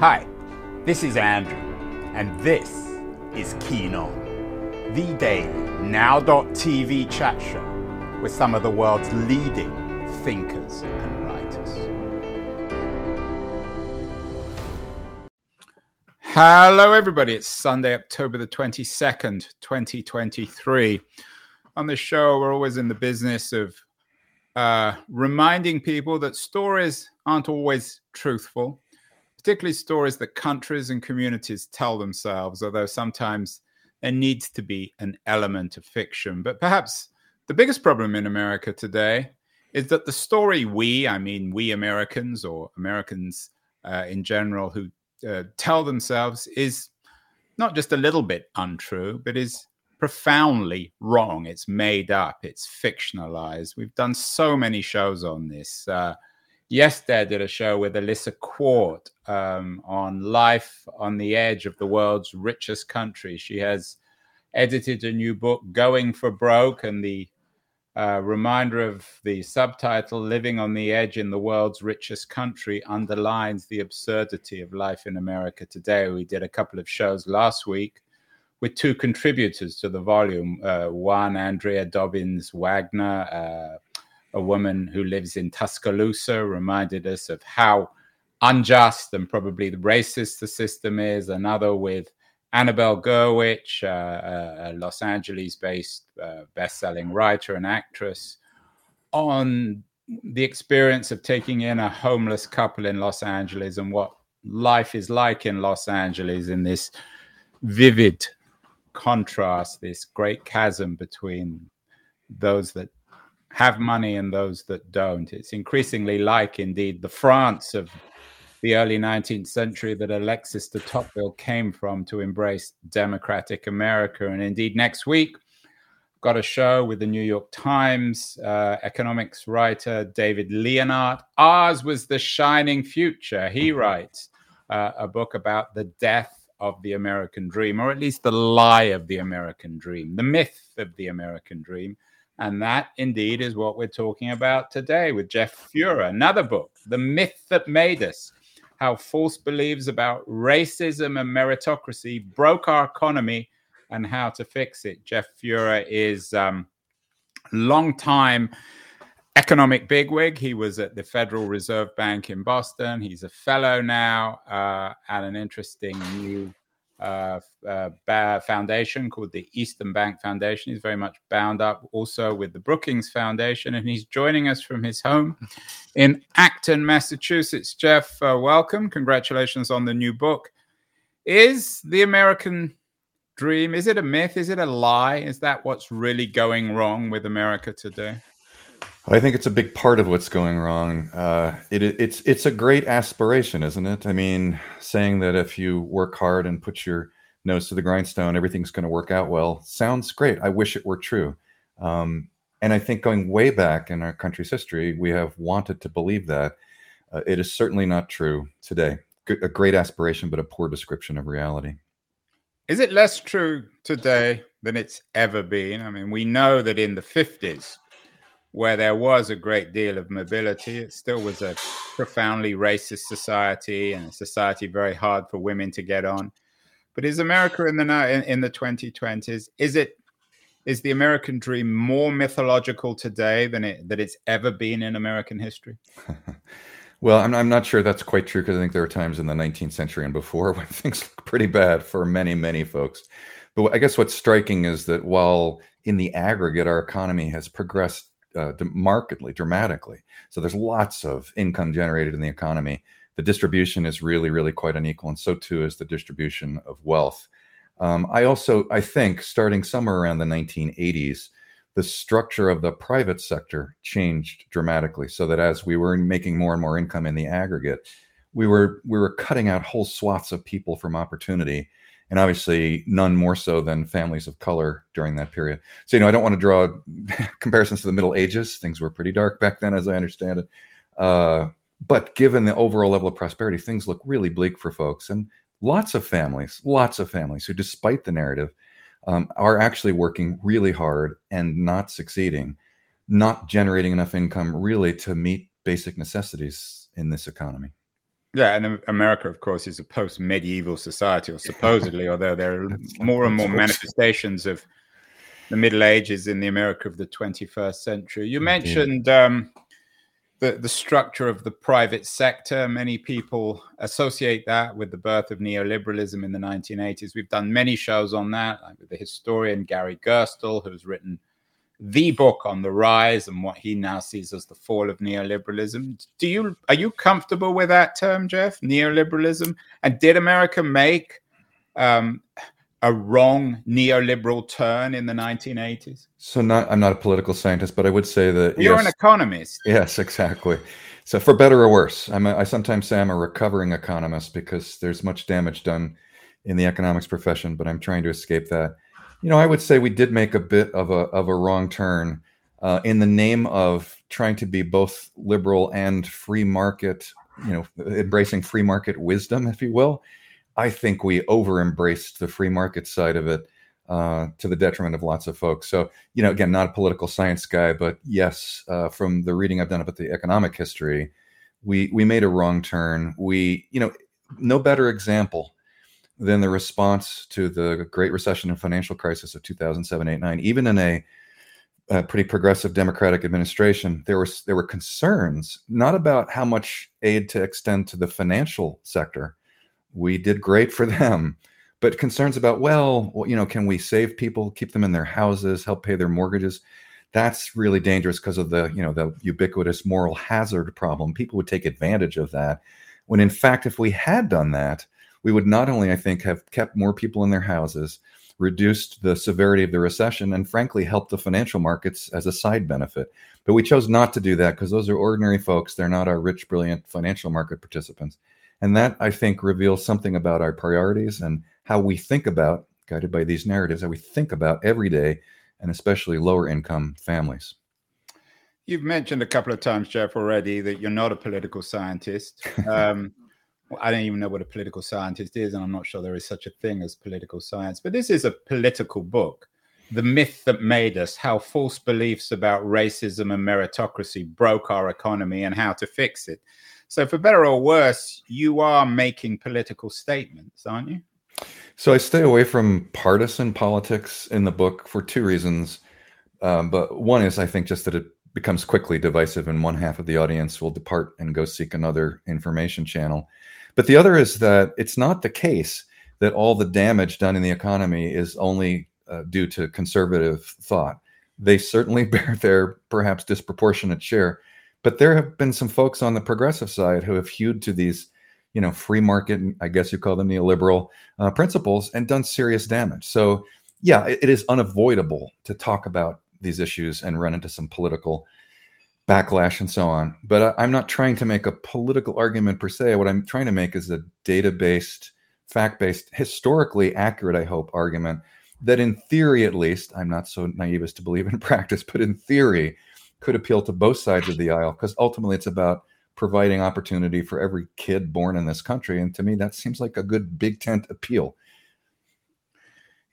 Hi, this is Andrew, and this is Keen On, the daily Now.tv chat show with some of the world's leading thinkers and writers. Hello, everybody. It's Sunday, October the 22nd, 2023. On this show, we're always in the business of reminding people that stories aren't always truthful, particularly stories that countries and communities tell themselves, although sometimes there needs to be an element of fiction. But perhaps the biggest problem in America today is that the story we Americans, or Americans in general, who tell themselves is not just a little bit untrue, but is profoundly wrong. It's made up. It's fictionalized. We've done so many shows on this. Yesterday, I did a show with Alyssa Quart on life on the edge of the world's richest country. She has edited a new book, Going for Broke, and the reminder of the subtitle, Living on the Edge in the World's Richest Country, underlines the absurdity of life in America today. We did a couple of shows last week with two contributors to the volume. One, Andrea Dobbins Wagner, a woman who lives in Tuscaloosa, reminded us of how unjust and probably racist the system is. Another with Annabelle Gurwitch, a Los Angeles-based best-selling writer and actress, on the experience of taking in a homeless couple in Los Angeles and what life is like in Los Angeles in this vivid contrast, this great chasm between those that have money and those that don't. It's increasingly like, indeed, the France of the early 19th century that Alexis de Tocqueville came from to embrace democratic America. And indeed, next week, got a show with the New York Times economics writer David Leonhardt. Ours was the shining future. He writes a book about the death of the American dream, or at least the lie of the American dream, the myth of the American dream. And that, indeed, is what we're talking about today with Jeff Fuhrer. Another book, The Myth That Made Us, How False Beliefs About Racism and Meritocracy Broke Our Economy and How to Fix It. Jeff Fuhrer is a long-time economic bigwig. He was at the Federal Reserve Bank in Boston. He's a fellow now at an interesting new foundation called the Eastern Bank Foundation. He's very much bound up also with the Brookings Foundation, and he's joining us from his home in Acton, Massachusetts. Jeff, welcome. Congratulations on the new book. Is the American dream, is it a myth? Is it a lie? Is that what's really going wrong with America today? I think it's a big part of what's going wrong. It's a great aspiration, isn't it? I mean, saying that if you work hard and put your nose to the grindstone, everything's going to work out well sounds great. I wish it were true. And I think going way back in our country's history, we have wanted to believe that. It is certainly not true today. A great aspiration, but a poor description of reality. Is it less true today than it's ever been? I mean, we know that in the 50s, where there was a great deal of mobility, it still was a profoundly racist society and a society very hard for women to get on. But is America in the 2020s, is the American dream more mythological today than it's ever been in American history? Well, I'm not sure that's quite true, because I think there were times in the 19th century and before when things looked pretty bad for many, many folks. But I guess what's striking is that while in the aggregate our economy has progressed markedly, dramatically. So there's lots of income generated in the economy. The distribution is really, really quite unequal, and so too is the distribution of wealth. I think, starting somewhere around the 1980s, the structure of the private sector changed dramatically, so that as we were making more and more income in the aggregate, we were cutting out whole swaths of people from opportunity, and obviously none more so than families of color during that period. So, I don't want to draw comparisons to the Middle Ages. Things were pretty dark back then, as I understand it. But given the overall level of prosperity, things look really bleak for folks. And lots of families who, despite the narrative, are actually working really hard and not succeeding, not generating enough income really to meet basic necessities in this economy. Yeah, and America, of course, is a post-medieval society, or supposedly, although there are more and more manifestations of the Middle Ages in the America of the 21st century. You mentioned the structure of the private sector. Many people associate that with the birth of neoliberalism in the 1980s. We've done many shows on that, like with the historian Gary Gerstle, who's written the book on the rise and what he now sees as the fall of neoliberalism. Are you comfortable with that term, Jeff, neoliberalism? And did America make a wrong neoliberal turn in the 1980s? So I'm not a political scientist, but I would say that... You're an economist. Yes, exactly. So for better or worse, I sometimes say I'm a recovering economist because there's much damage done in the economics profession, but I'm trying to escape that. You know, I would say we did make a bit of a wrong turn in the name of trying to be both liberal and free market, embracing free market wisdom, if you will. I think we over-embraced the free market side of it to the detriment of lots of folks. So, again, not a political science guy, but yes, from the reading I've done about the economic history, we made a wrong turn. We, no better example than the response to the Great Recession and financial crisis of 2007, 8, 9, even in a pretty progressive Democratic administration, there were concerns, not about how much aid to extend to the financial sector. We did great for them, but concerns about, can we save people, keep them in their houses, help pay their mortgages? That's really dangerous because of the ubiquitous moral hazard problem. People would take advantage of that, when in fact, if we had done that, we would not only, I think, have kept more people in their houses, reduced the severity of the recession, and frankly, helped the financial markets as a side benefit. But we chose not to do that because those are ordinary folks. They're not our rich, brilliant financial market participants. And that, I think, reveals something about our priorities and how we think about, guided by these narratives, how we think about everyday and especially lower income families. You've mentioned a couple of times, Jeff, already that you're not a political scientist. I don't even know what a political scientist is, and I'm not sure there is such a thing as political science. But this is a political book, The Myth That Made Us, How False Beliefs About Racism and Meritocracy Broke Our Economy and How to Fix It. So for better or worse, you are making political statements, aren't you? So I stay away from partisan politics in the book for two reasons. But one is, I think, just that it becomes quickly divisive, and one half of the audience will depart and go seek another information channel. But the other is that it's not the case that all the damage done in the economy is only due to conservative thought. They certainly bear their perhaps disproportionate share, but there have been some folks on the progressive side who have hewed to these, free market, I guess you call them neoliberal principles, and done serious damage. So yeah, it is unavoidable to talk about these issues and run into some political backlash and so on. But I'm not trying to make a political argument per se. What I'm trying to make is a data-based, fact-based, historically accurate, I hope, argument that in theory, at least, I'm not so naive as to believe in practice, but in theory could appeal to both sides of the aisle, because ultimately it's about providing opportunity for every kid born in this country. And to me, that seems like a good big tent appeal.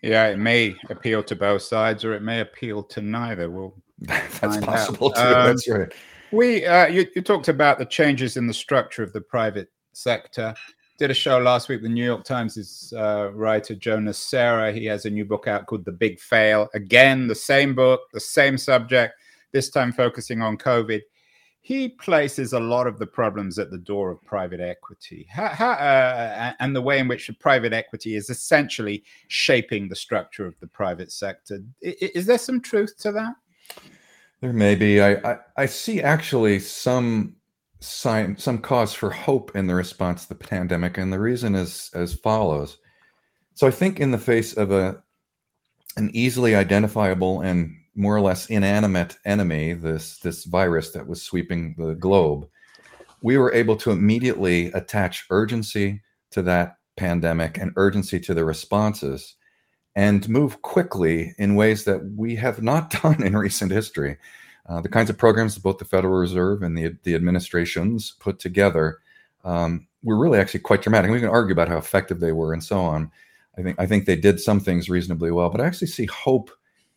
Yeah, it may appeal to both sides, or it may appeal to neither. Well, that's possible too. That's right. You talked about the changes in the structure of the private sector. Did a show last week. The New York Times' writer Jonas Serra, he has a new book out called The Big Fail. Again, the same book, the same subject. This time focusing on COVID. He places a lot of the problems at the door of private equity and the way in which the private equity is essentially shaping the structure of the private sector. Is there some truth to that? There may be. I see actually some cause for hope in the response to the pandemic. And the reason is as follows. So I think in the face of an easily identifiable and more or less inanimate enemy, this virus that was sweeping the globe, we were able to immediately attach urgency to that pandemic and urgency to the responses and move quickly in ways that we have not done in recent history. The kinds of programs that both the Federal Reserve and the administrations put together were really actually quite dramatic. We can argue about how effective they were and so on. I think they did some things reasonably well, but I actually see hope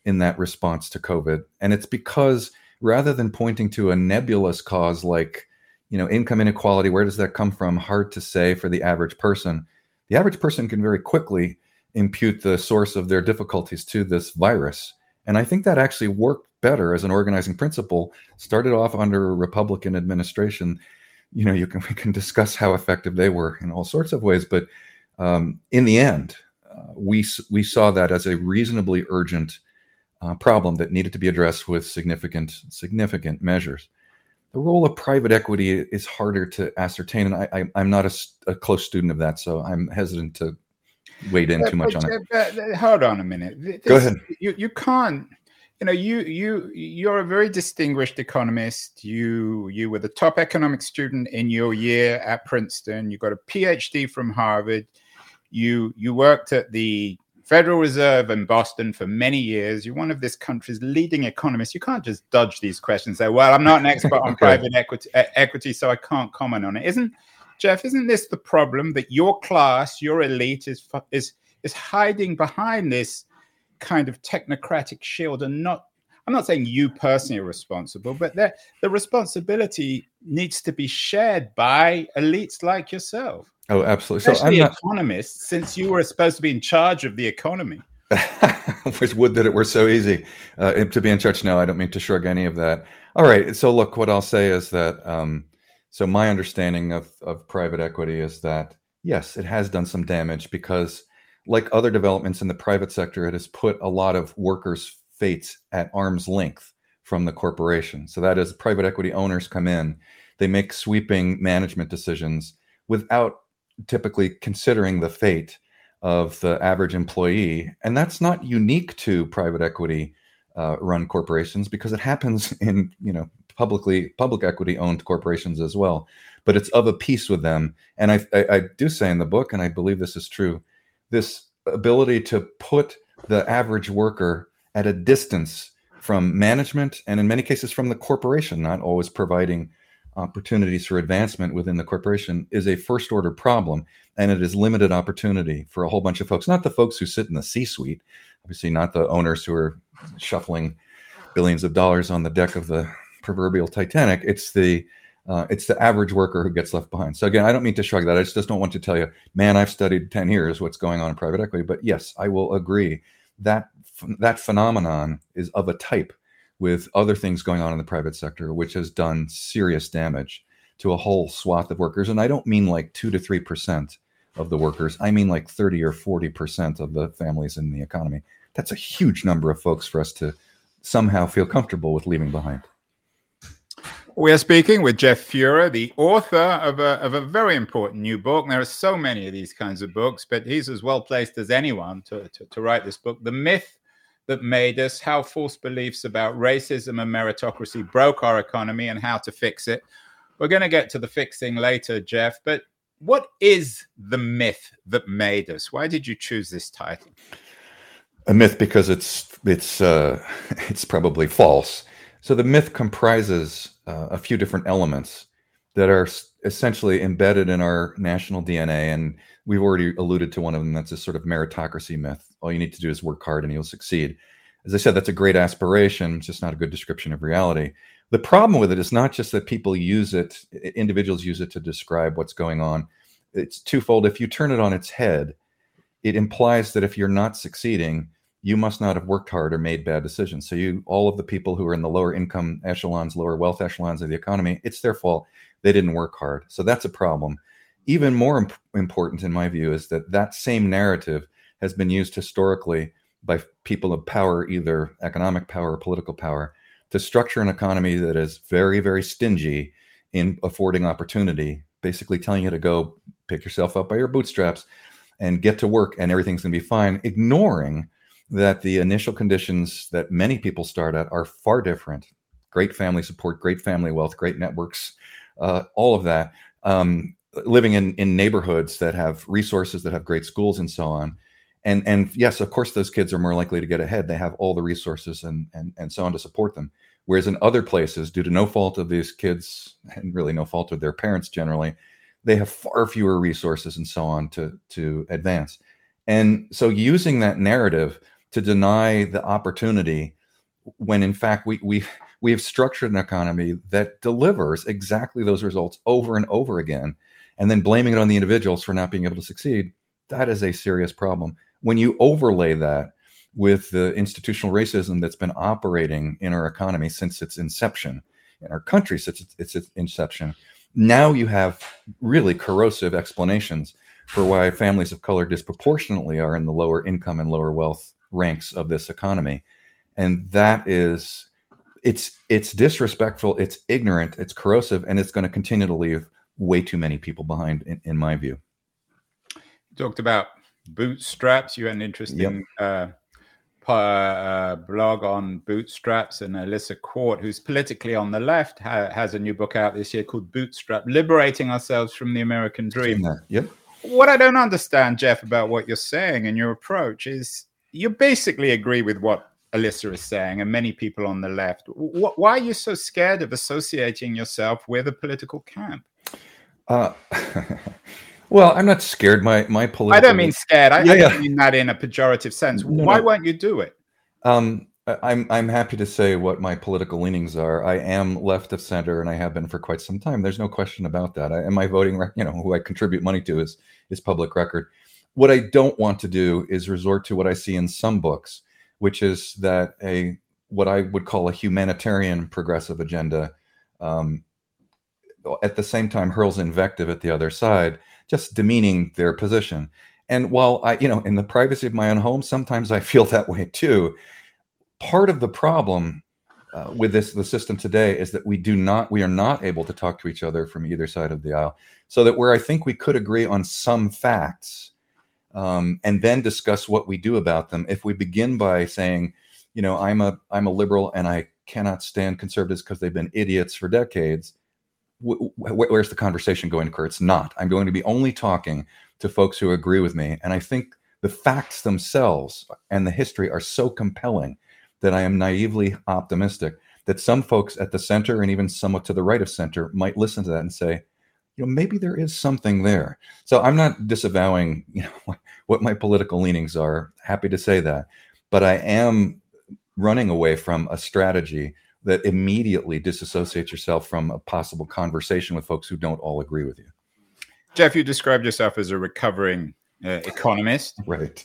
in that response to COVID. And it's because rather than pointing to a nebulous cause like, you know, income inequality, where does that come from? Hard to say for the average person. The average person can very quickly impute the source of their difficulties to this virus. And I think that actually worked better as an organizing principle. Started off under a Republican administration. You know, we can discuss how effective they were in all sorts of ways, but in the end, we saw that as a reasonably urgent problem that needed to be addressed with significant measures. The role of private equity is harder to ascertain, and I'm not a close student of that, so I'm hesitant to weighed in too much on it. Hold on a minute. Go ahead. You can't. You know, you're a very distinguished economist. You were the top economic student in your year at Princeton. You got a PhD from Harvard. You worked at the Federal Reserve in Boston for many years. You're one of this country's leading economists. You can't just dodge these questions. Say, well, I'm not an expert on private equity, so I can't comment on it. Jeff, isn't this the problem, that your class, your elite is hiding behind this kind of technocratic shield? And not, I'm not saying you personally are responsible, but the responsibility needs to be shared by elites like yourself. Oh, absolutely. Especially economists, since you were supposed to be in charge of the economy. Which would that it were so easy to be in charge. No, I don't mean to shrug any of that. All right. So look, what I'll say is that, so my understanding of private equity is that, yes, it has done some damage because, like other developments in the private sector, it has put a lot of workers' fates at arm's length from the corporation. So that is, private equity owners come in, they make sweeping management decisions without typically considering the fate of the average employee. And that's not unique to private equity run corporations, because it happens in, you know, public equity owned corporations as well, but it's of a piece with them. And I do say in the book, and I believe this is true, this ability to put the average worker at a distance from management, and in many cases from the corporation, not always providing opportunities for advancement within the corporation, is a first order problem. And it is limited opportunity for a whole bunch of folks, not the folks who sit in the C-suite, obviously not the owners who are shuffling billions of dollars on the deck of the proverbial Titanic. It's the average worker who gets left behind. So again, I don't mean to shrug that. I just don't want to tell you, man, I've studied 10 years what's going on in private equity. But yes, I will agree that that phenomenon is of a type with other things going on in the private sector, which has done serious damage to a whole swath of workers. And I don't mean like 2 to 3% of the workers. I mean like 30 or 40% of the families in the economy. That's a huge number of folks for us to somehow feel comfortable with leaving behind. We are speaking with Jeff Fuhrer, the author of a very important new book. And there are so many of these kinds of books, but he's as well placed as anyone to write this book, The Myth That Made Us: How False Beliefs About Racism and Meritocracy Broke Our Economy and How to Fix It. We're going to get to the fixing later, Jeff, but what is the myth that made us? Why did you choose this title? A myth because it's probably false. So the myth comprises a few different elements that are essentially embedded in our national DNA. And we've already alluded to one of them. That's a sort of meritocracy myth. All you need to do is work hard and you'll succeed. As I said, that's a great aspiration. It's just not a good description of reality. The problem with it is not just that people use it, individuals use it to describe what's going on. It's twofold. If you turn it on its head, it implies that if you're not succeeding, you must not have worked hard or made bad decisions. So all of the people who are in the lower income echelons, lower wealth echelons of the economy, it's their fault. They didn't work hard. So that's a problem. Even more important, in my view, is that same narrative has been used historically by people of power, either economic power or political power, to structure an economy that is very, very stingy in affording opportunity, basically telling you to go pick yourself up by your bootstraps and get to work and everything's going to be fine, ignoring that the initial conditions that many people start at are far different. Great family support, great family wealth, great networks, all of that. Living in neighborhoods that have resources, that have great schools and so on. And yes, of course, those kids are more likely to get ahead. They have all the resources and so on to support them. Whereas in other places, due to no fault of these kids and really no fault of their parents generally, they have far fewer resources and so on to advance. And so using that narrative to deny the opportunity when in fact we we we have structured an economy that delivers exactly those results over and over again, and then blaming it on the individuals for not being able to succeed. That is a serious problem. When you overlay that with the institutional racism that's been operating in our economy since its inception, in our country since its inception, now you have really corrosive explanations for why families of color disproportionately are in the lower income and lower wealth ranks of this economy. And that is, it's disrespectful, it's ignorant, it's corrosive, and it's going to continue to leave way too many people behind, in my view. You talked about bootstraps. You had an interesting blog on bootstraps, and Alyssa Quart, who's politically on the left, has a new book out this year called Bootstrap, Liberating Ourselves from the American Dream. Yep. What I don't understand, Jeff, about what you're saying and your approach is you basically agree with what Alyssa is saying and many people on the left. Why are you so scared of associating yourself with a political camp? Well, I'm not scared. My political... I don't mean scared. I don't mean that in a pejorative sense. No, why won't you do it? I'm happy to say what my political leanings are. I am left of center, and I have been for quite some time. There's no question about that. And my voting, who I contribute money to is public record. What I don't want to do is resort to what I see in some books, which is that what I would call a humanitarian progressive agenda, at the same time hurls invective at the other side, just demeaning their position. And while I, in the privacy of my own home, sometimes I feel that way too. Part of the problem with the system today is that we are not able to talk to each other from either side of the aisle. So that where I think we could agree on some facts, and then discuss what we do about them, if we begin by saying, I'm a liberal and I cannot stand conservatives because they've been idiots for decades, where's the conversation going to occur? It's not. I'm going to be only talking to folks who agree with me. And I think the facts themselves and the history are so compelling that I am naively optimistic that some folks at the center and even somewhat to the right of center might listen to that and say, maybe there is something there. So I'm not disavowing, what my political leanings are. Happy to say that. But I am running away from a strategy that immediately disassociates yourself from a possible conversation with folks who don't all agree with you. Jeff, you described yourself as a recovering economist. Right.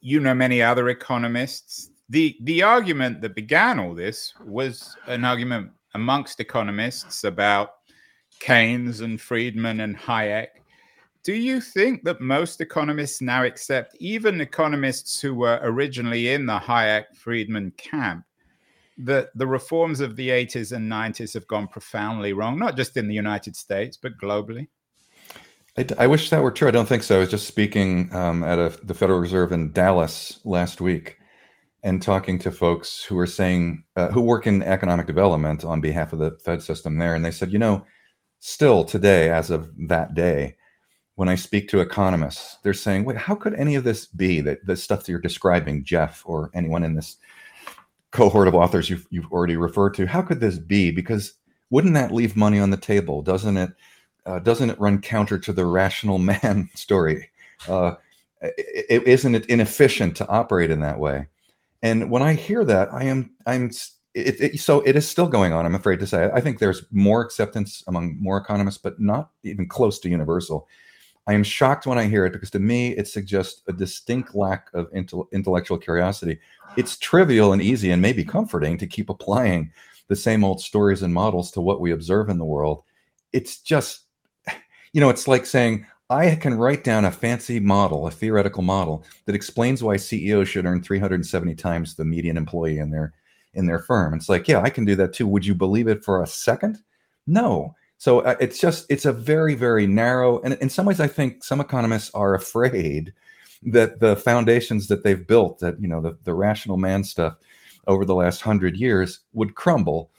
You know many other economists. The argument that began all this was an argument amongst economists about Keynes and Friedman and Hayek. Do you think that most economists now accept, even economists who were originally in the Hayek-Friedman camp, that the reforms of the 80s and 90s have gone profoundly wrong, not just in the United States, but globally? I wish that were true. I don't think so. I was just speaking at the Federal Reserve in Dallas last week, and talking to folks who are saying, who work in economic development on behalf of the Fed system there. And they said, still today, as of that day, when I speak to economists, they're saying, wait, how could any of this be, that the stuff that you're describing, Jeff, or anyone in this cohort of authors you've already referred to, how could this be? Because wouldn't that leave money on the table? Doesn't it run counter to the rational man story? Isn't it inefficient to operate in that way? And when I hear that, so it is still going on, I'm afraid to say. I think there's more acceptance among more economists, but not even close to universal. I am shocked when I hear it because to me, it suggests a distinct lack of intellectual curiosity. It's trivial and easy and maybe comforting to keep applying the same old stories and models to what we observe in the world. It's just, it's like saying, I can write down a fancy model, a theoretical model that explains why CEOs should earn 370 times the median employee in their firm. It's like, yeah, I can do that too. Would you believe it for a second? No. So it's a very, very narrow. And in some ways, I think some economists are afraid that the foundations that they've built, that, the rational man stuff over the last 100 years would crumble.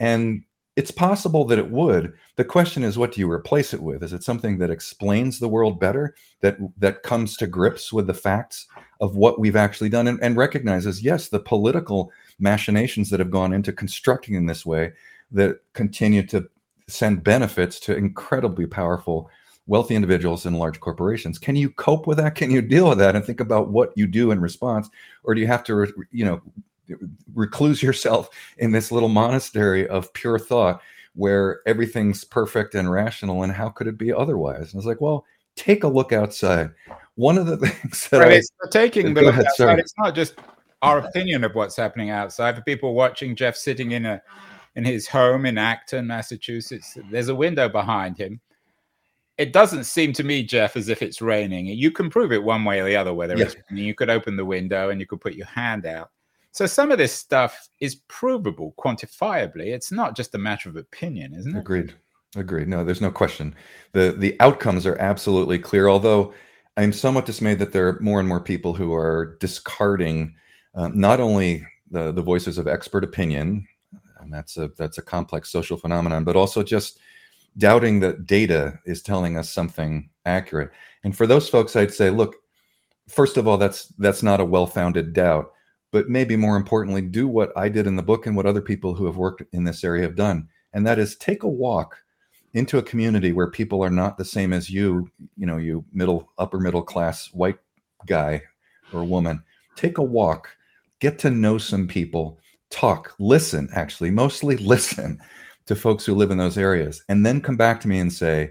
And it's possible that it would. The question is, what do you replace it with? Is it something that explains the world better, that comes to grips with the facts of what we've actually done and recognizes, yes, the political machinations that have gone into constructing in this way that continue to send benefits to incredibly powerful, wealthy individuals and large corporations? Can you cope with that? Can you deal with that and think about what you do in response? Or do you have to recluse yourself in this little monastery of pure thought where everything's perfect and rational, and how could it be otherwise? And I was like, well, take a look outside. One of the things that it's not just our opinion of what's happening outside. For people watching, Jeff sitting in his home in Acton, Massachusetts, there's a window behind him. It doesn't seem to me, Jeff, as if it's raining. You can prove it one way or the other, whether it's raining. You could open the window and you could put your hand out. So some of this stuff is provable, quantifiably. It's not just a matter of opinion, isn't it? Agreed. No, there's no question. The outcomes are absolutely clear, although I'm somewhat dismayed that there are more and more people who are discarding not only the voices of expert opinion, and that's a complex social phenomenon, but also just doubting that data is telling us something accurate. And for those folks, I'd say, look, first of all, that's not a well-founded doubt, but maybe more importantly, do what I did in the book and what other people who have worked in this area have done. And that is take a walk into a community where people are not the same as you upper middle class white guy or woman. Take a walk, get to know some people, talk, listen, actually, mostly listen to folks who live in those areas, and then come back to me and say,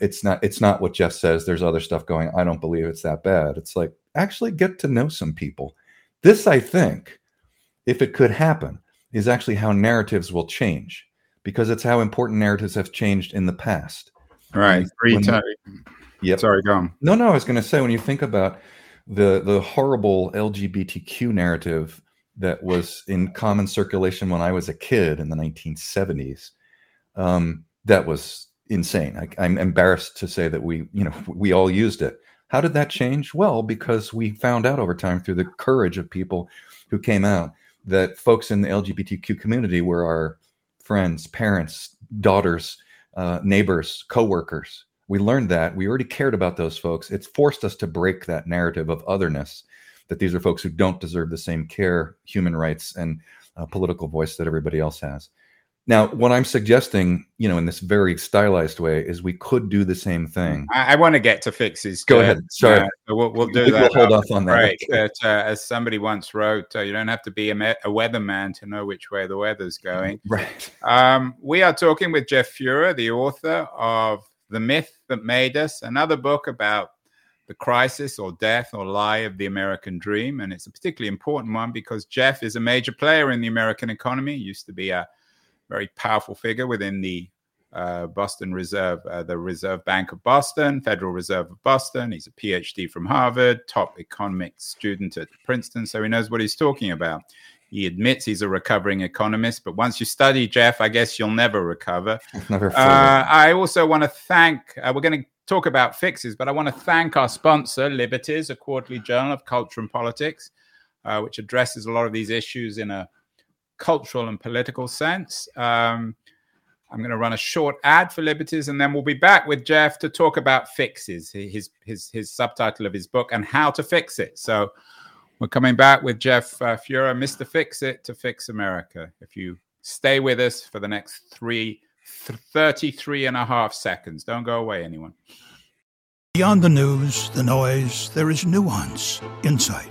it's not what Jeff says. There's other stuff going. I don't believe it's that bad. It's like, actually get to know some people. This, I think, if it could happen, is actually how narratives will change, because it's how important narratives have changed in the past. Right. Sorry, go on. No, I was going to say, when you think about the horrible LGBTQ narrative that was in common circulation when I was a kid in the 1970s. That was insane. I'm embarrassed to say that we all used it. How did that change? Well, because we found out over time through the courage of people who came out that folks in the LGBTQ community were our friends, parents, daughters, neighbors, coworkers. We learned that. We already cared about those folks. It's forced us to break that narrative of otherness, that these are folks who don't deserve the same care, human rights, and political voice that everybody else has. Now, what I'm suggesting, in this very stylized way, is we could do the same thing. I want to get to fixes. Go ahead. Sorry. We'll do that. We'll hold off on that. Right. As somebody once wrote, you don't have to be a weatherman to know which way the weather's going. Right. We are talking with Jeff Fuhrer, the author of The Myth That Made Us, another book about the crisis or death or lie of the American dream. And it's a particularly important one because Jeff is a major player in the American economy. He used to be a very powerful figure within the Boston Reserve, the Reserve Bank of Boston, Federal Reserve of Boston. He's a PhD from Harvard, top economics student at Princeton. So he knows what he's talking about. He admits he's a recovering economist, but once you study, Jeff, I guess you'll never recover. I also want to thank, we're going to talk about fixes, but I want to thank our sponsor, Liberties, a quarterly journal of culture and politics, which addresses a lot of these issues in a cultural and political sense. I'm going to run a short ad for Liberties, and then we'll be back with Jeff to talk about fixes, his subtitle of his book, and how to fix it. So we're coming back with Jeff Fuhrer, Mr. Fix It, to fix America. If you stay with us for the next 33 and a half seconds. Don't go away, anyone. Beyond the news, the noise, there is nuance, insight.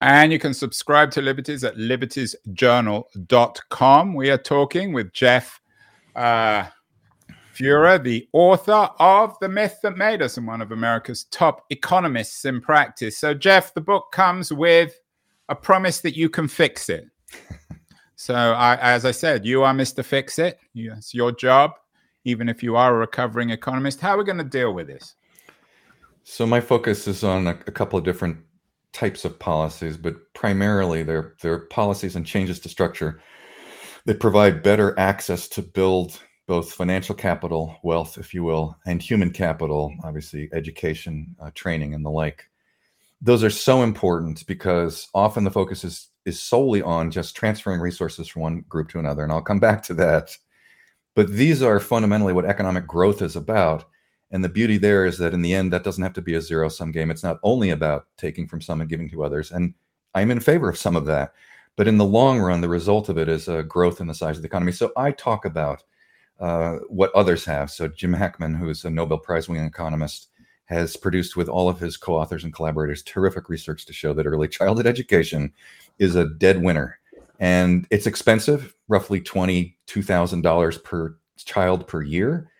And you can subscribe to Liberties at libertiesjournal.com. We are talking with Jeff Fuhrer, the author of The Myth That Made Us and one of America's top economists in practice. So, Jeff, the book comes with a promise that you can fix it. So, as I said, you are Mr. Fix It. It's your job, even if you are a recovering economist. How are we going to deal with this? So my focus is on a couple of different types of policies, but primarily they're policies and changes to structure that provide better access to build both financial capital, wealth, if you will, and human capital, obviously education, training, and the like. Those are so important because often the focus is solely on just transferring resources from one group to another, and I'll come back to that. But these are fundamentally what economic growth is about. And the beauty there is that in the end, that doesn't have to be a zero-sum game. It's not only about taking from some and giving to others. And I'm in favor of some of that. But in the long run, the result of it is a growth in the size of the economy. So I talk about what others have. So Jim Heckman, who is a Nobel Prize-winning economist, has produced with all of his co-authors and collaborators terrific research to show that early childhood education is a dead winner. And it's expensive, roughly $22,000 per child per year.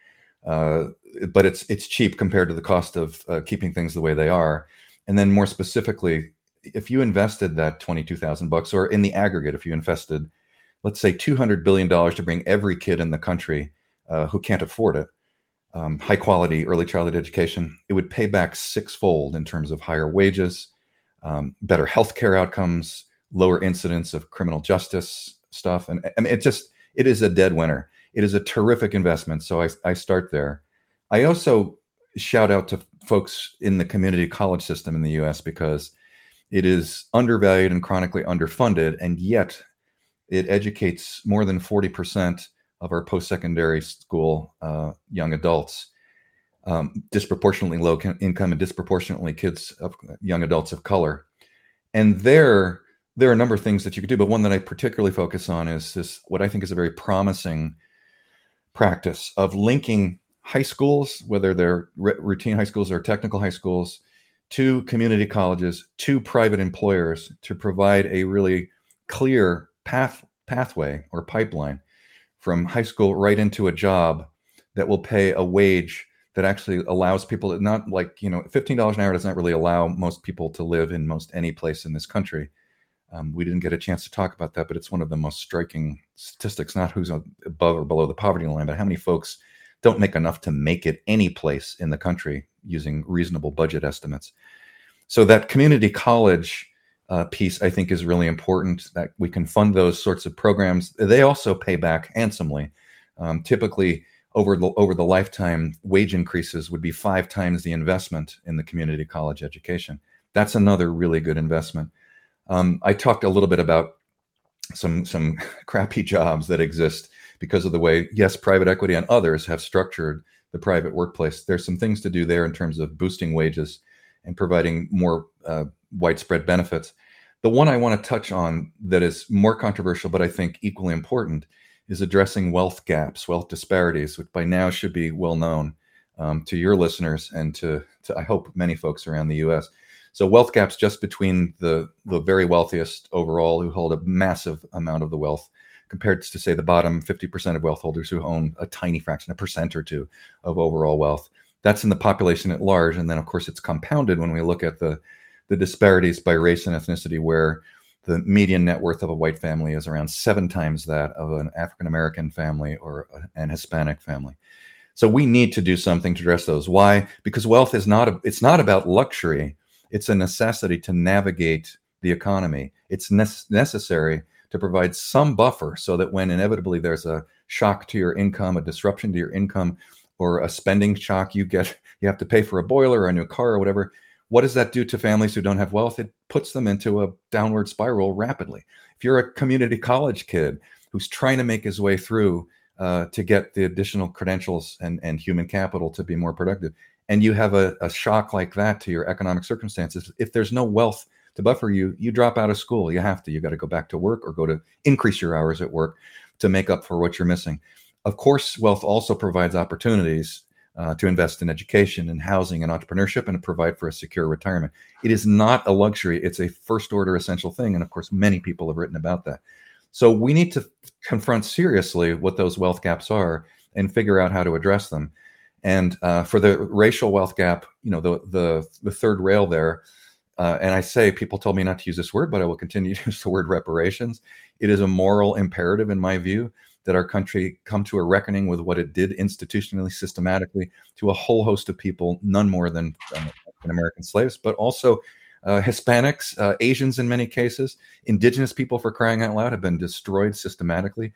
But it's cheap compared to the cost of keeping things the way they are. And then more specifically, if you invested that $22,000 or in the aggregate, if you invested, let's say $200 billion to bring every kid in the country who can't afford it, high quality early childhood education, it would pay back sixfold in terms of higher wages, better healthcare outcomes, lower incidence of criminal justice stuff. And I mean, it is a dead winner. It is a terrific investment. So I start there. I also shout out to folks in the community college system in the US because it is undervalued and chronically underfunded. And yet it educates more than 40% of our post-secondary school young adults, disproportionately low income and disproportionately young adults of color. And there are a number of things that you could do, but one that I particularly focus on is this, what I think is a very promising practice of linking high schools, whether they're routine high schools or technical high schools, to community colleges, to private employers, to provide a really clear pathway or pipeline from high school right into a job that will pay a wage that actually allows people to not like, $15 an hour does not really allow most people to live in most any place in this country. We didn't get a chance to talk about that, but it's one of the most striking statistics, not who's above or below the poverty line, but how many folks don't make enough to make it any place in the country using reasonable budget estimates. So that community college piece, I think, is really important, that we can fund those sorts of programs. They also pay back handsomely. Typically, over the lifetime, wage increases would be 5 times the investment in the community college education. That's another really good investment. I talked a little bit about some crappy jobs that exist because of the way, yes, private equity and others have structured the private workplace. There's some things to do there in terms of boosting wages and providing more widespread benefits. The one I want to touch on that is more controversial, but I think equally important, is addressing wealth gaps, wealth disparities, which by now should be well known to your listeners and to I hope many folks around the US. So wealth gaps just between the very wealthiest overall, who hold a massive amount of the wealth, compared to, say, the bottom 50% of wealth holders who own a tiny fraction, 1% or 2% of overall wealth. That's in the population at large. And then, of course, it's compounded when we look at the disparities by race and ethnicity, where the median net worth of a white family is around 7 times that of an African-American family or an Hispanic family. So we need to do something to address those. Why? Because wealth is it's not about luxury. It's a necessity to navigate the economy. It's necessary to provide some buffer so that when inevitably there's a shock to your income, a disruption to your income, or a spending shock, you have to pay for a boiler or a new car or whatever. What does that do to families who don't have wealth? It puts them into a downward spiral rapidly. If you're a community college kid who's trying to make his way through to get the additional credentials and human capital to be more productive, and you have a shock like that to your economic circumstances, if there's no wealth to buffer you, you drop out of school. You got to go back to work or increase your hours at work to make up for what you're missing. Of course, wealth also provides opportunities to invest in education and housing and entrepreneurship and provide for a secure retirement. It is not a luxury. It's a first order essential thing. And of course, many people have written about that. So we need to confront seriously what those wealth gaps are and figure out how to address them. And for the racial wealth gap, the third rail there, and I say, people told me not to use this word, but I will continue to use the word reparations. It is a moral imperative, in my view, that our country come to a reckoning with what it did institutionally, systematically, to a whole host of people, none more than American slaves, but also Hispanics, Asians in many cases. Indigenous people, for crying out loud, have been destroyed systematically.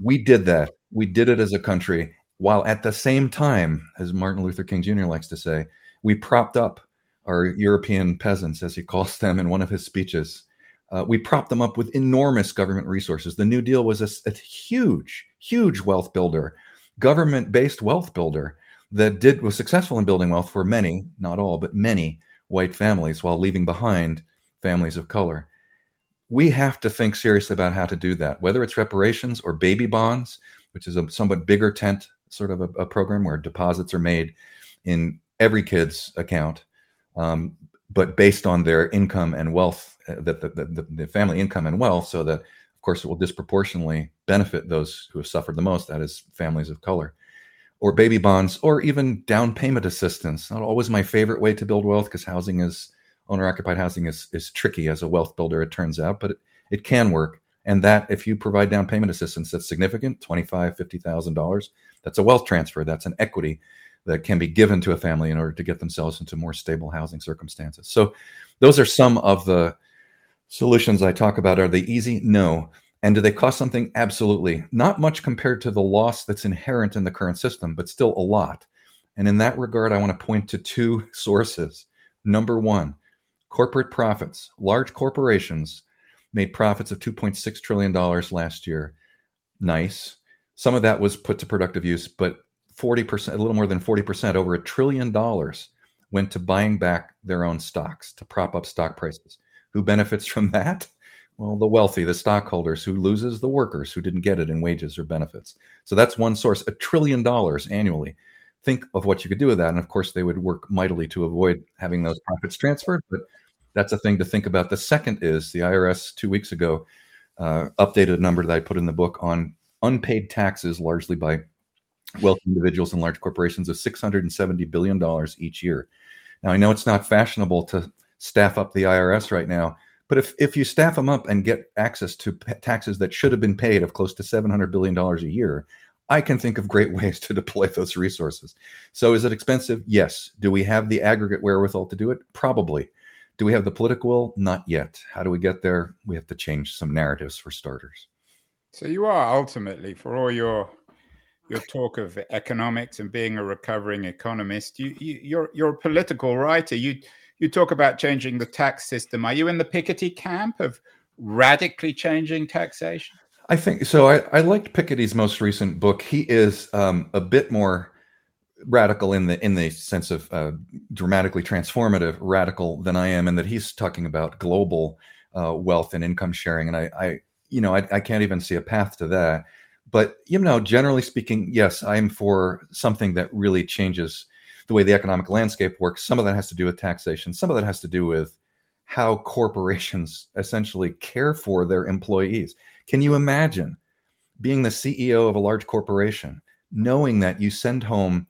We did that. We did it as a country, while at the same time, as Martin Luther King Jr. likes to say, we propped up our European peasants, as he calls them in one of his speeches. We propped them up with enormous government resources. The New Deal was a huge, huge wealth builder, government-based wealth builder that was successful in building wealth for many, not all, but many white families while leaving behind families of color. We have to think seriously about how to do that, whether it's reparations or baby bonds, which is a somewhat bigger tent sort of a program where deposits are made in every kid's account, but based on their income and wealth, the family income and wealth, so that, of course, it will disproportionately benefit those who have suffered the most, that is families of color, or baby bonds, or even down payment assistance. Not always my favorite way to build wealth, because owner-occupied housing is tricky as a wealth builder, it turns out, but it can work. And that, if you provide down payment assistance, that's significant, $25,000, $50,000. That's a wealth transfer. That's an equity that can be given to a family in order to get themselves into more stable housing circumstances. So those are some of the solutions I talk about. Are they easy? No. And do they cost something? Absolutely. Not much compared to the loss that's inherent in the current system, but still a lot. And in that regard, I want to point to two sources. Number one, corporate profits. Large corporations made profits of $2.6 trillion last year. Nice. Some of that was put to productive use, but 40%, a little more than 40%, over $1 trillion went to buying back their own stocks to prop up stock prices. Who benefits from that? Well, the wealthy, the stockholders. Who loses? The workers who didn't get it in wages or benefits. So that's one source, $1 trillion annually. Think of what you could do with that. And of course, they would work mightily to avoid having those profits transferred, but that's a thing to think about. The second is the IRS 2 weeks ago updated a number that I put in the book on unpaid taxes, largely by wealthy individuals and large corporations, of $670 billion each year. Now, I know it's not fashionable to staff up the IRS right now, but if you staff them up and get access to taxes that should have been paid of close to $700 billion a year, I can think of great ways to deploy those resources. So is it expensive? Yes. Do we have the aggregate wherewithal to do it? Probably. Do we have the political will? Not yet. How do we get there? We have to change some narratives for starters. So you are ultimately, for all your talk of economics and being a recovering economist, you're a political writer. You talk about changing the tax system. Are you in the Piketty camp of radically changing taxation? I think so. I liked Piketty's most recent book. He is a bit more radical in the sense of dramatically transformative radical than I am, in that he's talking about global wealth and income sharing. And I can't even see a path to that. But, generally speaking, yes, I'm for something that really changes the way the economic landscape works. Some of that has to do with taxation. Some of that has to do with how corporations essentially care for their employees. Can you imagine being the CEO of a large corporation, knowing that you send home,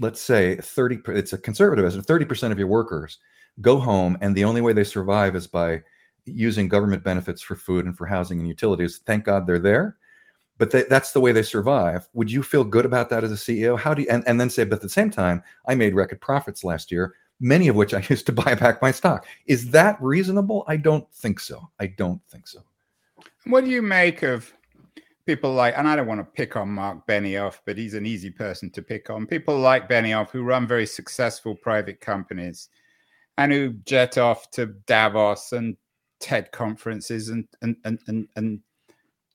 let's say, 30% of your workers go home, and the only way they survive is by using government benefits for food and for housing and utilities. Thank God they're there. But that's the way they survive. Would you feel good about that as a CEO? How do you, and then say, but at the same time, I made record profits last year, many of which I used to buy back my stock. Is that reasonable? I don't think so. What do you make of people like, and I don't want to pick on Mark Benioff, but he's an easy person to pick on, people like Benioff who run very successful private companies and who jet off to Davos and TED conferences and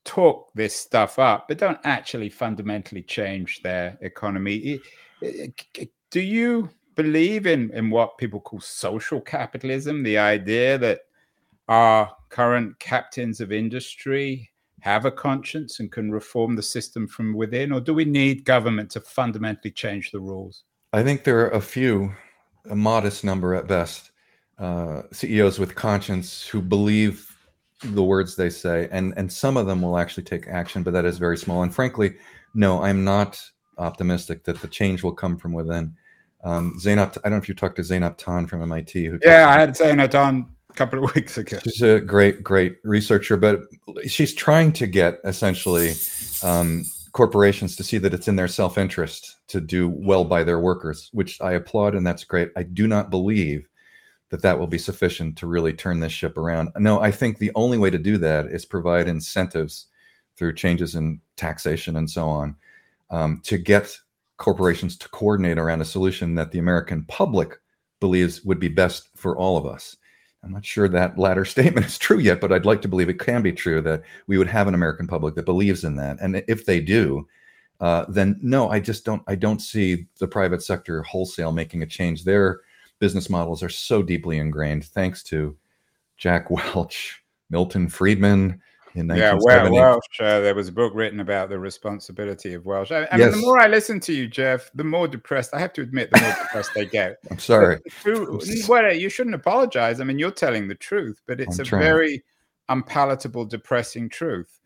talk this stuff up, but don't actually fundamentally change their economy. Do you believe in what people call social capitalism, the idea that our current captains of industry have a conscience and can reform the system from within, or do we need government to fundamentally change the rules? I think there are a modest number at best, CEOs with conscience who believe the words they say, and some of them will actually take action, but that is very small. And frankly, no, I'm not optimistic that the change will come from within. Zeynep, I don't know if you talked to Zeynep Ton from MIT. I had Zeynep Ton a couple of weeks ago. She's a great researcher, but she's trying to get essentially corporations to see that it's in their self-interest to do well by their workers, which I applaud, and that's great. I do not believe that will be sufficient to really turn this ship around. No, I think the only way to do that is provide incentives through changes in taxation and so on, to get corporations to coordinate around a solution that the American public believes would be best for all of us. I'm not sure that latter statement is true yet, but I'd like to believe it can be true, that we would have an American public that believes in that. And if they do, then no, I don't see the private sector wholesale making a change. Their business models are so deeply ingrained, thanks to Jack Welch, Milton Friedman in 1970. Yeah, Welch, there was a book written about the responsibility of Welch. I mean, the more I listen to you, Jeff, the more depressed, I have to admit, the more depressed I get. I'm sorry. Well, you shouldn't apologize. I mean, you're telling the truth, but it's very unpalatable, depressing truth.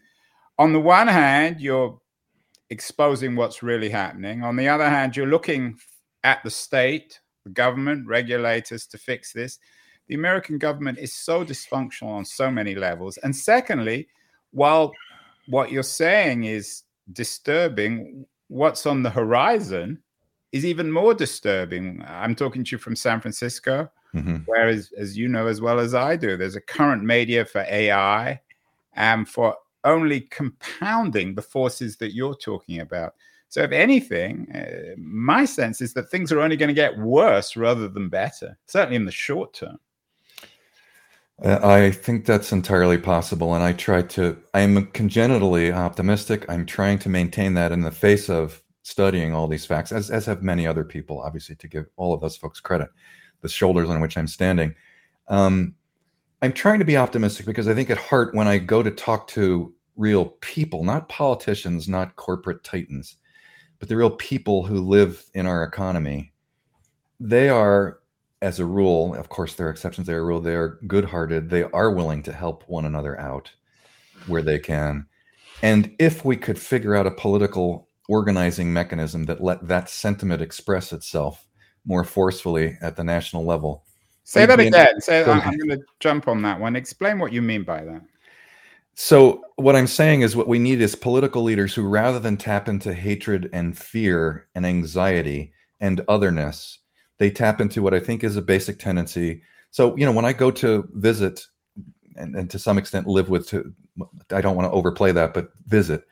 On the one hand, you're exposing what's really happening. On the other hand, you're looking at the state, the government, regulators to fix this. The American government is so dysfunctional on so many levels. And secondly, while what you're saying is disturbing, what's on the horizon is even more disturbing. I'm talking to you from San Francisco, where, as you know as well as I do, there's a current mania for AI and for only compounding the forces that you're talking about. So if anything, my sense is that things are only going to get worse rather than better, certainly in the short term. I think that's entirely possible, and I'm congenitally optimistic. I'm trying to maintain that in the face of studying all these facts, as have many other people, obviously, to give all of us folks credit, the shoulders on which I'm standing. I'm trying to be optimistic because I think at heart, when I go to talk to real people, not politicians, not corporate titans, but the real people who live in our economy, they are, as a rule, of course, there are exceptions, they're a rule, they are good-hearted, they are willing to help one another out where they can. And if we could figure out a political organizing mechanism that let that sentiment express itself more forcefully at the national level. Say that again. I'm going to jump on that one. Explain what you mean by that. So what I'm saying is what we need is political leaders who, rather than tap into hatred and fear and anxiety and otherness, they tap into what I think is a basic tendency. So, when I go to visit and to some extent live with, I don't want to overplay that, but visit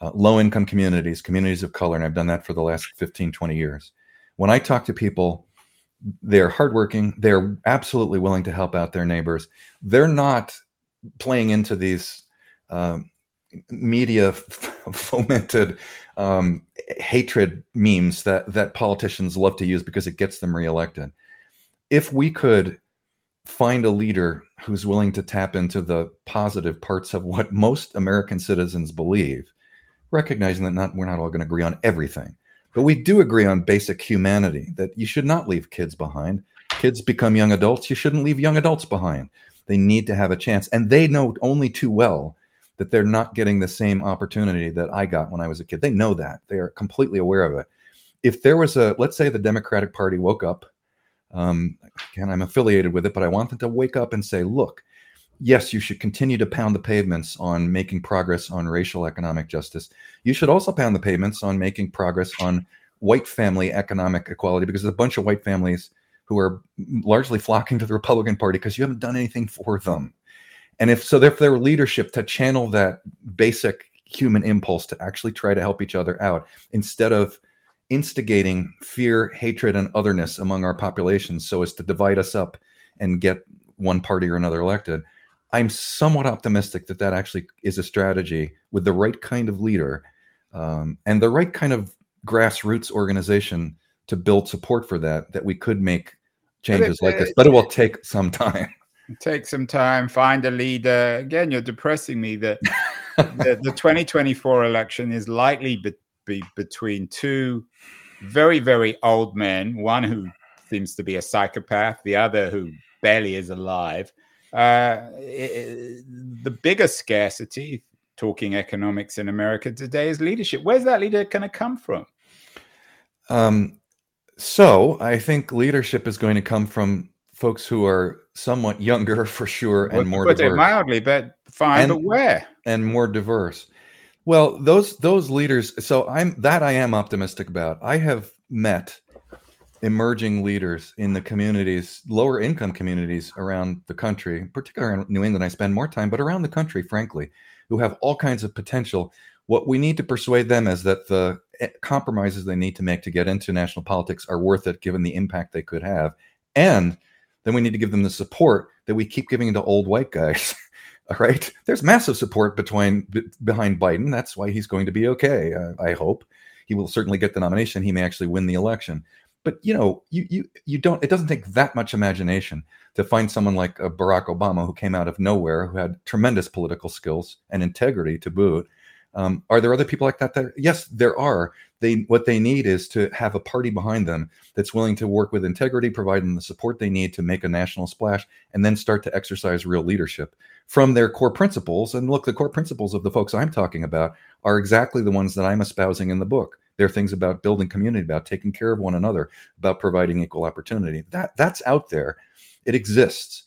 low-income communities, communities of color, and I've done that for the last 15, 20 years. When I talk to people, they're hardworking. They're absolutely willing to help out their neighbors. They're not playing into these media fomented hatred memes that politicians love to use because it gets them reelected. If we could find a leader who's willing to tap into the positive parts of what most American citizens believe, recognizing that we're not all going to agree on everything, but we do agree on basic humanity, that you should not leave kids behind. Kids become young adults. You shouldn't leave young adults behind. They need to have a chance. And they know only too well that they're not getting the same opportunity that I got when I was a kid. They know that. They are completely aware of it. If there was let's say the Democratic Party woke up, again, I'm affiliated with it, but I want them to wake up and say, look, yes, you should continue to pound the pavements on making progress on racial economic justice. You should also pound the pavements on making progress on white family economic equality, because there's a bunch of white families who are largely flocking to the Republican Party because you haven't done anything for them. And if so, their leadership to channel that basic human impulse to actually try to help each other out instead of instigating fear, hatred, and otherness among our populations so as to divide us up and get one party or another elected, I'm somewhat optimistic that that actually is a strategy with the right kind of leader and the right kind of grassroots organization to build support for that we could make changes like this. But it will take some time. Take some time, find a leader. Again, you're depressing me that the 2024 election is likely to be between two very, very old men, one who seems to be a psychopath, the other who barely is alive. The biggest scarcity, talking economics in America today, is leadership. Where's that leader going to come from? So I think leadership is going to come from folks who are somewhat younger, for sure, and more diverse. Put it mildly, but fine, but where? And more diverse. Well, those leaders, so I am optimistic about. I have met emerging leaders in the communities, lower income communities around the country, particularly in New England, I spend more time, but around the country, frankly, who have all kinds of potential. What we need to persuade them is that the compromises they need to make to get into national politics are worth it, given the impact they could have. And then we need to give them the support that we keep giving to old white guys. All right. There's massive support behind Biden. That's why he's going to be okay. I hope he will certainly get the nomination. He may actually win the election. But, you know, you don't, it doesn't take that much imagination to find someone like Barack Obama, who came out of nowhere, who had tremendous political skills and integrity to boot. Are there other people like that? Yes, there are. What they need is to have a party behind them that's willing to work with integrity, provide them the support they need to make a national splash, and then start to exercise real leadership from their core principles. And look, the core principles of the folks I'm talking about are exactly the ones that I'm espousing in the book. There are things about building community, about taking care of one another, about providing equal opportunity. That's out there. It exists.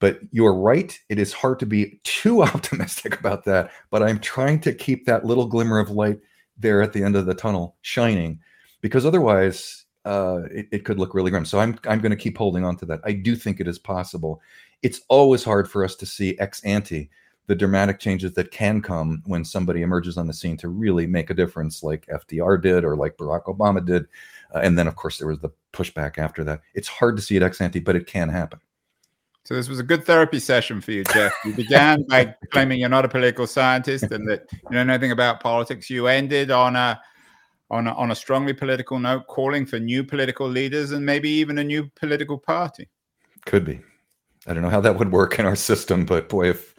But you're right. It is hard to be too optimistic about that. But I'm trying to keep that little glimmer of light there at the end of the tunnel shining, because otherwise it could look really grim. So I'm going to keep holding on to that. I do think it is possible. It's always hard for us to see ex ante the dramatic changes that can come when somebody emerges on the scene to really make a difference, like FDR did or like Barack Obama did. And then, of course, there was the pushback after that. It's hard to see it ex ante, but it can happen. So this was a good therapy session for you, Jeff. You began by claiming you're not a political scientist and that you don't know anything about politics. You ended on a strongly political note, calling for new political leaders and maybe even a new political party. Could be. I don't know how that would work in our system, but boy, if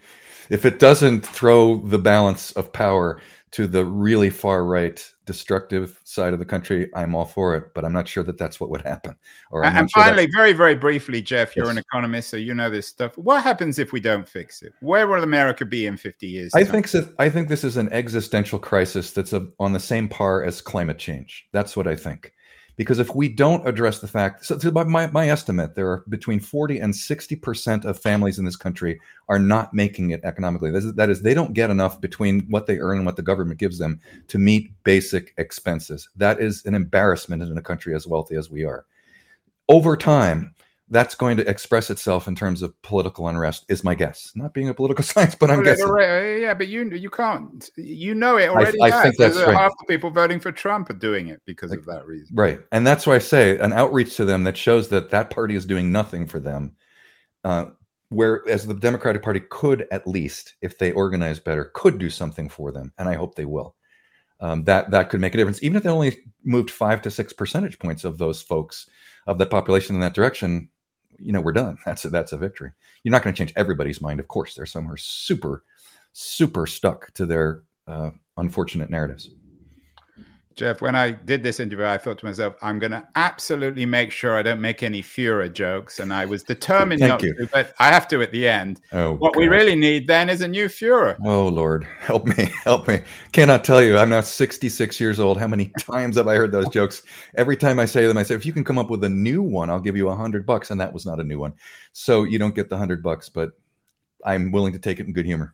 it doesn't throw the balance of power to the really far right, destructive side of the country, I'm all for it, but I'm not sure that that's what would happen. Finally, very, very briefly, Jeff, you're an economist, so you know this stuff. What happens if we don't fix it? Where will America be in 50 years? I think this is an existential crisis that's on the same par as climate change. That's what I think. Because if we don't address the fact, so by my estimate, there are between 40 and 60% of families in this country are not making it economically. That is, they don't get enough between what they earn and what the government gives them to meet basic expenses. That is an embarrassment in a country as wealthy as we are. Over time, that's going to express itself in terms of political unrest, is my guess. Not being a political science, but I'm guessing. Yeah, but you can't. You know it already. I think that's right. Half the people voting for Trump are doing it because of that reason. Right, and that's why I say an outreach to them that shows that party is doing nothing for them, whereas the Democratic Party could, at least, if they organize better, could do something for them, and I hope they will. That could make a difference, even if they only moved 5 to 6 percentage points of those folks, of the population in that direction. You know, we're done. That's a victory. You're not going to change everybody's mind, of course. There's some who are super, super stuck to their unfortunate narratives. Jeff, when I did this interview, I thought to myself, I'm going to absolutely make sure I don't make any Fuhrer jokes. And I was determined not to, but I have to at the end. We really need then is a new Fuhrer. Oh, Lord, help me. Cannot tell you. I'm now 66 years old. How many times have I heard those jokes? Every time I say them, I say, if you can come up with a new one, I'll give you $100. And that was not a new one. So you don't get the $100, but I'm willing to take it in good humor.